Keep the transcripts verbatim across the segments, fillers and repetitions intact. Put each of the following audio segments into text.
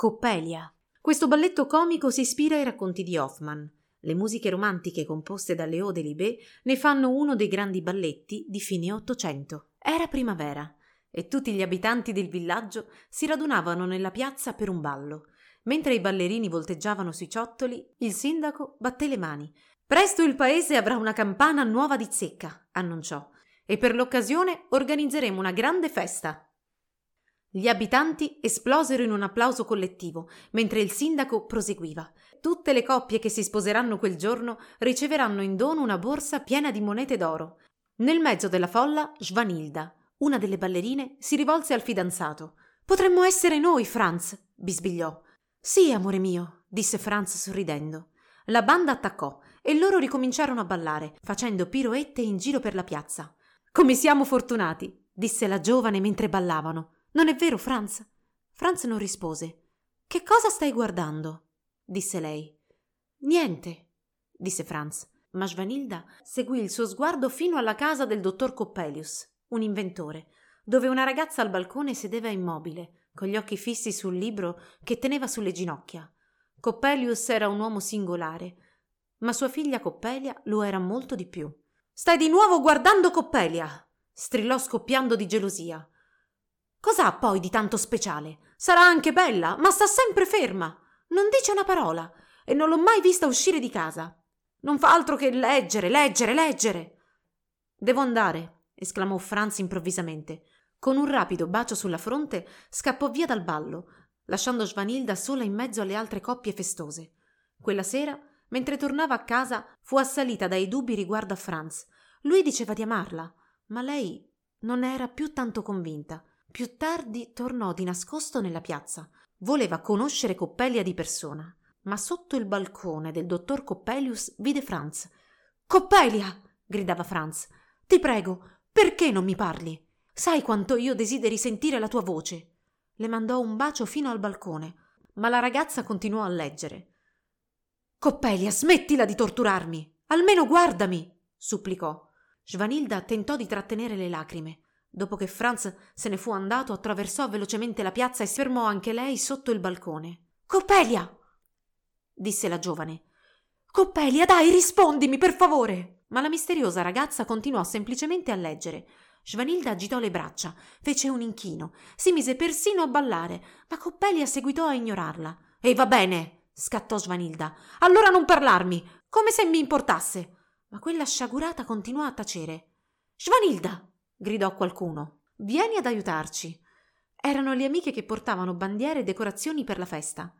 Coppelia. Questo balletto comico si ispira ai racconti di Hoffmann. Le musiche romantiche composte da Léo Delibes ne fanno uno dei grandi balletti di fine Ottocento. Era primavera e tutti gli abitanti del villaggio si radunavano nella piazza per un ballo. Mentre i ballerini volteggiavano sui ciottoli, il sindaco batté le mani. «Presto il paese avrà una campana nuova di zecca», annunciò, «e per l'occasione organizzeremo una grande festa». Gli abitanti esplosero in un applauso collettivo, mentre il sindaco proseguiva. Tutte le coppie che si sposeranno quel giorno riceveranno in dono una borsa piena di monete d'oro. Nel mezzo della folla, Svanilda, una delle ballerine, si rivolse al fidanzato. «Potremmo essere noi, Franz», bisbigliò. «Sì, amore mio», disse Franz sorridendo. La banda attaccò e loro ricominciarono a ballare, facendo piroette in giro per la piazza. «Come siamo fortunati», disse la giovane mentre ballavano. «Non è vero, Franz?» Franz non rispose. «Che cosa stai guardando?» disse lei. «Niente», disse Franz. Ma Svanilda seguì il suo sguardo fino alla casa del dottor Coppelius, un inventore, dove una ragazza al balcone sedeva immobile, con gli occhi fissi sul libro che teneva sulle ginocchia. Coppelius era un uomo singolare, ma sua figlia Coppelia lo era molto di più. «Stai di nuovo guardando Coppelia!» strillò scoppiando di gelosia. «Cos'ha poi di tanto speciale? Sarà anche bella, ma sta sempre ferma. Non dice una parola e non l'ho mai vista uscire di casa. Non fa altro che leggere, leggere, leggere!» «Devo andare», esclamò Franz improvvisamente. Con un rapido bacio sulla fronte scappò via dal ballo, lasciando Svanilda sola in mezzo alle altre coppie festose. Quella sera, mentre tornava a casa, fu assalita dai dubbi riguardo a Franz. Lui diceva di amarla, ma lei non ne era più tanto convinta. Più tardi tornò di nascosto nella piazza. Voleva conoscere Coppelia di persona, ma sotto il balcone del dottor Coppelius vide Franz. «Coppelia!» gridava Franz. «Ti prego, perché non mi parli? Sai quanto io desideri sentire la tua voce!» Le mandò un bacio fino al balcone, ma la ragazza continuò a leggere. «Coppelia, smettila di torturarmi! Almeno guardami!» supplicò. Svanilda tentò di trattenere le lacrime. Dopo che Franz se ne fu andato, attraversò velocemente la piazza e si fermò anche lei sotto il balcone. «Coppelia!» disse la giovane. «Coppelia, dai, rispondimi, per favore!» Ma la misteriosa ragazza continuò semplicemente a leggere. Svanilda agitò le braccia, fece un inchino, si mise persino a ballare, ma Coppelia seguitò a ignorarla. «E va bene!» scattò Svanilda. «Allora non parlarmi, come se mi importasse!» Ma quella sciagurata continuò a tacere. «Svanilda!» gridò qualcuno. «Vieni ad aiutarci!» Erano le amiche che portavano bandiere e decorazioni per la festa.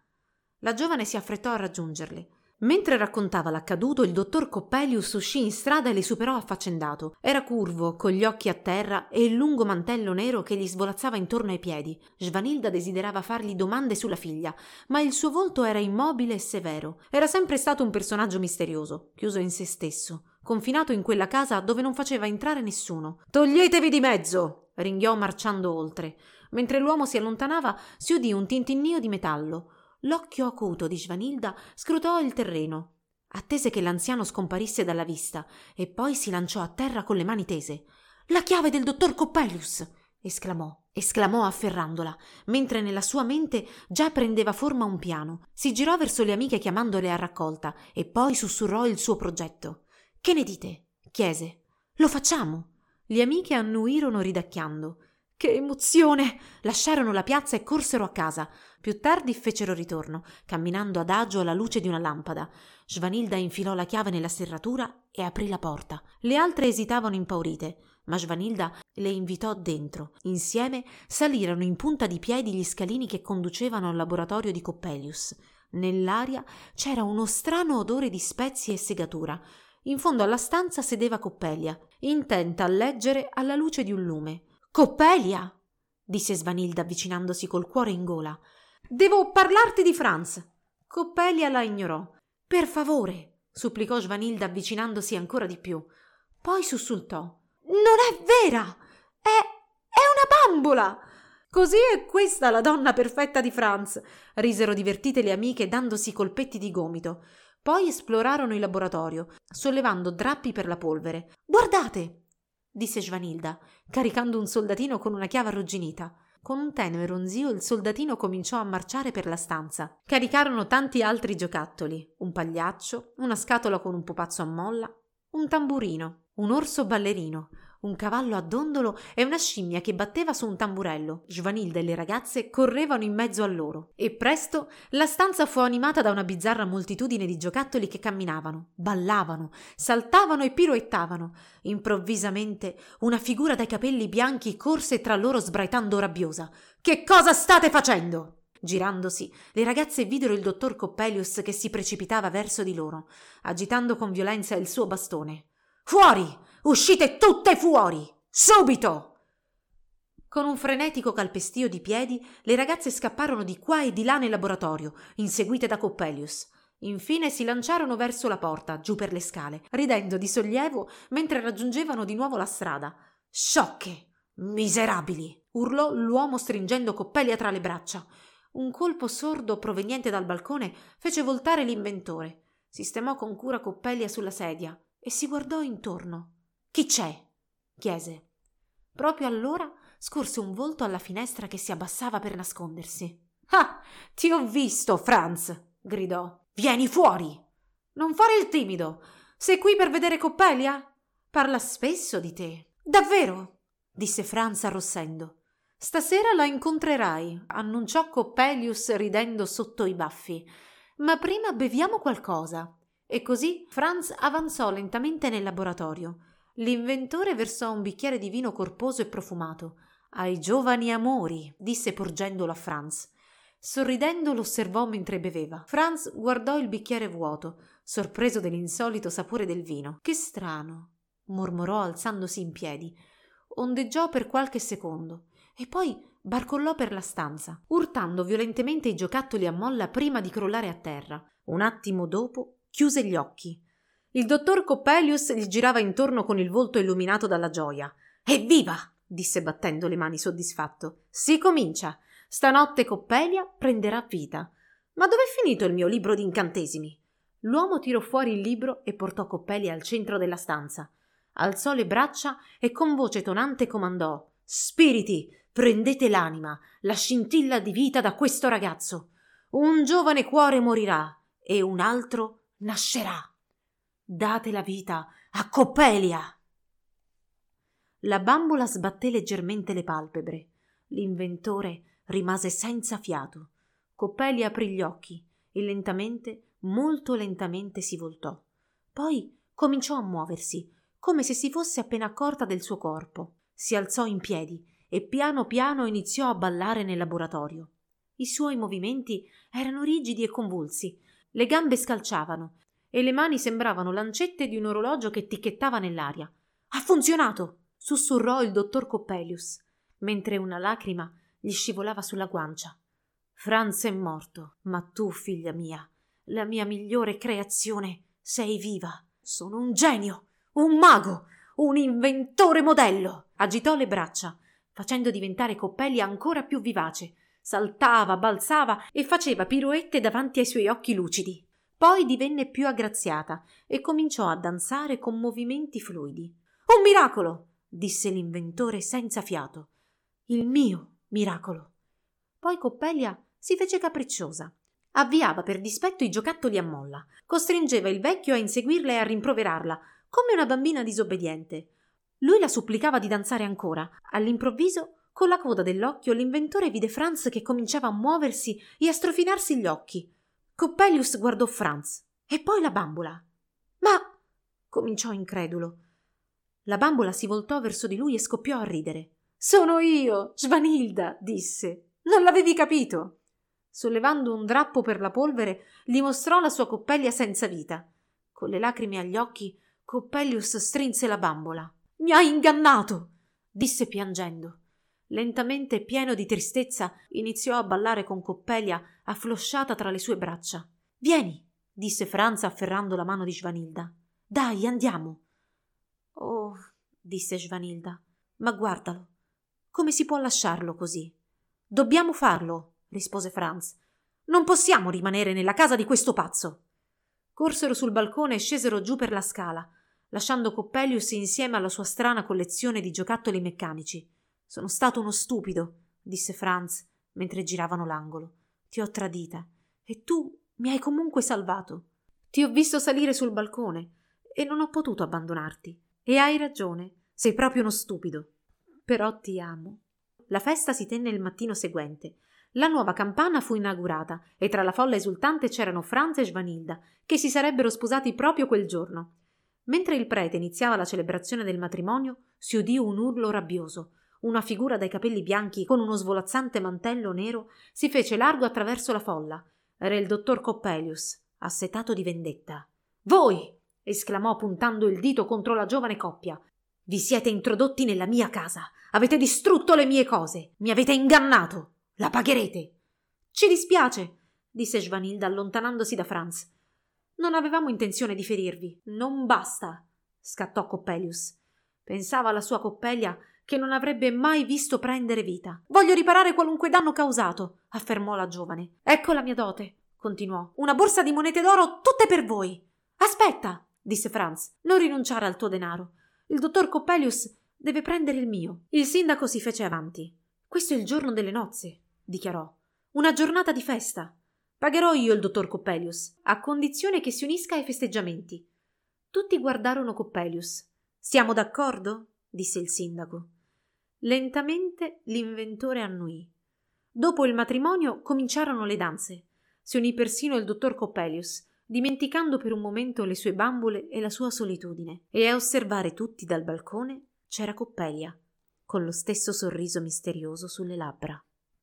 La giovane si affrettò a raggiungerle. Mentre raccontava l'accaduto, il dottor Coppelius uscì in strada e le superò affaccendato. Era curvo, con gli occhi a terra e il lungo mantello nero che gli svolazzava intorno ai piedi. Svanilda desiderava fargli domande sulla figlia, ma il suo volto era immobile e severo. Era sempre stato un personaggio misterioso, chiuso in se stesso, confinato in quella casa dove non faceva entrare nessuno. «Toglietevi di mezzo!» ringhiò marciando oltre. Mentre l'uomo si allontanava, si udì un tintinnio di metallo. L'occhio acuto di Svanilda scrutò il terreno. Attese che l'anziano scomparisse dalla vista e poi si lanciò a terra con le mani tese. «La chiave del dottor Coppelius!» esclamò. Esclamò afferrandola, mentre nella sua mente già prendeva forma un piano. Si girò verso le amiche chiamandole a raccolta e poi sussurrò il suo progetto. «Che ne dite?» chiese. «Lo facciamo!» Le amiche annuirono ridacchiando. «Che emozione!» Lasciarono la piazza e corsero a casa. Più tardi fecero ritorno, camminando adagio alla luce di una lampada. Svanilda infilò la chiave nella serratura e aprì la porta. Le altre esitavano impaurite, ma Svanilda le invitò dentro. Insieme salirono in punta di piedi gli scalini che conducevano al laboratorio di Coppelius. Nell'aria c'era uno strano odore di spezie e segatura. In fondo alla stanza sedeva Coppelia, intenta a leggere alla luce di un lume. «Coppelia!» disse Svanilda avvicinandosi col cuore in gola. «Devo parlarti di Franz!» Coppelia la ignorò. «Per favore!» supplicò Svanilda avvicinandosi ancora di più. Poi sussultò. «Non è vera! È, è una bambola!» «Così è questa la donna perfetta di Franz!» risero divertite le amiche dandosi colpetti di gomito. Poi esplorarono il laboratorio, sollevando drappi per la polvere. «Guardate!» disse Svanilda, caricando un soldatino con una chiave arrugginita. Con un tenue ronzio il soldatino cominciò a marciare per la stanza. Caricarono tanti altri giocattoli, un pagliaccio, una scatola con un pupazzo a molla, un tamburino, un orso ballerino, un cavallo a dondolo e una scimmia che batteva su un tamburello. Giovanilda e le ragazze correvano in mezzo a loro e presto la stanza fu animata da una bizzarra moltitudine di giocattoli che camminavano, ballavano, saltavano e piroettavano. Improvvisamente una figura dai capelli bianchi corse tra loro sbraitando rabbiosa: «Che cosa state facendo?» Girandosi, le ragazze videro il dottor Coppelius che si precipitava verso di loro, agitando con violenza il suo bastone. «Fuori! Uscite tutte fuori! Subito!» Con un frenetico calpestio di piedi, le ragazze scapparono di qua e di là nel laboratorio, inseguite da Coppelius. Infine si lanciarono verso la porta, giù per le scale, ridendo di sollievo mentre raggiungevano di nuovo la strada. «Sciocche! Miserabili!» urlò l'uomo stringendo Coppelia tra le braccia. Un colpo sordo proveniente dal balcone fece voltare l'inventore. Sistemò con cura Coppelia sulla sedia e si guardò intorno. «Chi c'è?» chiese. Proprio allora scorse un volto alla finestra che si abbassava per nascondersi. «Ah, ti ho visto, Franz!» gridò. «Vieni fuori! Non fare il timido! Sei qui per vedere Coppelia? Parla spesso di te!» «Davvero?» disse Franz arrossendo. «Stasera la incontrerai», annunciò Coppelius ridendo sotto i baffi. «Ma prima beviamo qualcosa». E così Franz avanzò lentamente nel laboratorio. L'inventore versò un bicchiere di vino corposo e profumato. «Ai giovani amori», disse porgendolo a Franz. Sorridendo lo osservò mentre beveva. Franz guardò il bicchiere vuoto, sorpreso dell'insolito sapore del vino. «Che strano», mormorò alzandosi in piedi. Ondeggiò per qualche secondo e poi barcollò per la stanza, urtando violentemente i giocattoli a molla prima di crollare a terra. Un attimo dopo chiuse gli occhi. Il dottor Coppelius gli girava intorno con il volto illuminato dalla gioia. «Evviva!» disse battendo le mani soddisfatto. «Si comincia! Stanotte Coppelia prenderà vita! Ma dov'è finito il mio libro di incantesimi?» L'uomo tirò fuori il libro e portò Coppelia al centro della stanza. Alzò le braccia e con voce tonante comandò: «Spiriti, prendete l'anima, la scintilla di vita da questo ragazzo! Un giovane cuore morirà e un altro nascerà! Date la vita a Coppelia!» La bambola sbatté leggermente le palpebre. L'inventore rimase senza fiato. Coppelia aprì gli occhi e lentamente, molto lentamente si voltò. Poi cominciò a muoversi, come se si fosse appena accorta del suo corpo. Si alzò in piedi e piano piano iniziò a ballare nel laboratorio. I suoi movimenti erano rigidi e convulsi. Le gambe scalciavano e le mani sembravano lancette di un orologio che ticchettava nell'aria. «Ha funzionato!» sussurrò il dottor Coppelius, mentre una lacrima gli scivolava sulla guancia. «Franz è morto, ma tu, figlia mia, la mia migliore creazione, sei viva! Sono un genio, un mago, un inventore modello!» Agitò le braccia, facendo diventare Coppelia ancora più vivace. Saltava, balzava e faceva piroette davanti ai suoi occhi lucidi. Poi divenne più aggraziata e cominciò a danzare con movimenti fluidi. «Un miracolo!» disse l'inventore senza fiato. «Il mio miracolo!» Poi Coppelia si fece capricciosa. Avviava per dispetto i giocattoli a molla. Costringeva il vecchio a inseguirla e a rimproverarla, come una bambina disobbediente. Lui la supplicava di danzare ancora. All'improvviso, con la coda dell'occhio, l'inventore vide Franz che cominciava a muoversi e a strofinarsi gli occhi. Coppelius guardò Franz e poi la bambola. «Ma!» cominciò incredulo. La bambola si voltò verso di lui e scoppiò a ridere. «Sono io, Svanilda!» disse. «Non l'avevi capito!» Sollevando un drappo per la polvere, gli mostrò la sua Coppelia senza vita. Con le lacrime agli occhi, Coppelius strinse la bambola. «Mi hai ingannato!» disse piangendo. Lentamente, pieno di tristezza, iniziò a ballare con Coppelia afflosciata tra le sue braccia. «Vieni», disse Franz afferrando la mano di Svanilda. «Dai, andiamo». «Oh», disse Svanilda, «ma guardalo, come si può lasciarlo così?» «Dobbiamo farlo», rispose Franz. «Non possiamo rimanere nella casa di questo pazzo». Corsero sul balcone e scesero giù per la scala, lasciando Coppelius insieme alla sua strana collezione di giocattoli meccanici. «Sono stato uno stupido», disse Franz mentre giravano l'angolo. Ti ho tradita e tu mi hai comunque salvato. Ti ho visto salire sul balcone e non ho potuto abbandonarti. E hai ragione, sei proprio uno stupido. Però ti amo. La festa si tenne il mattino seguente. La nuova campana fu inaugurata e tra la folla esultante c'erano Franz e Svanilda, che si sarebbero sposati proprio quel giorno. Mentre il prete iniziava la celebrazione del matrimonio, si udì un urlo rabbioso. Una figura dai capelli bianchi con uno svolazzante mantello nero si fece largo attraverso la folla. Era il dottor Coppelius, assetato di vendetta. «Voi!» esclamò puntando il dito contro la giovane coppia. «Vi siete introdotti nella mia casa! Avete distrutto le mie cose! Mi avete ingannato! La pagherete!» «Ci dispiace!» disse Svanilda allontanandosi da Franz. «Non avevamo intenzione di ferirvi!» «Non basta!» scattò Coppelius. Pensava alla sua coppeglia che non avrebbe mai visto prendere vita. «Voglio riparare qualunque danno causato», affermò la giovane. «Ecco la mia dote», continuò. «Una borsa di monete d'oro tutte per voi». «Aspetta», disse Franz, «non rinunciare al tuo denaro. Il dottor Coppelius deve prendere il mio». Il sindaco si fece avanti. «Questo è il giorno delle nozze», dichiarò. «Una giornata di festa. Pagherò io il dottor Coppelius, a condizione che si unisca ai festeggiamenti». Tutti guardarono Coppelius. «Siamo d'accordo?» disse il sindaco. Lentamente l'inventore annuì. Dopo il matrimonio cominciarono le danze. Si unì persino il dottor Coppelius, dimenticando per un momento le sue bambole e la sua solitudine. E a osservare tutti dal balcone c'era Coppelia, con lo stesso sorriso misterioso sulle labbra.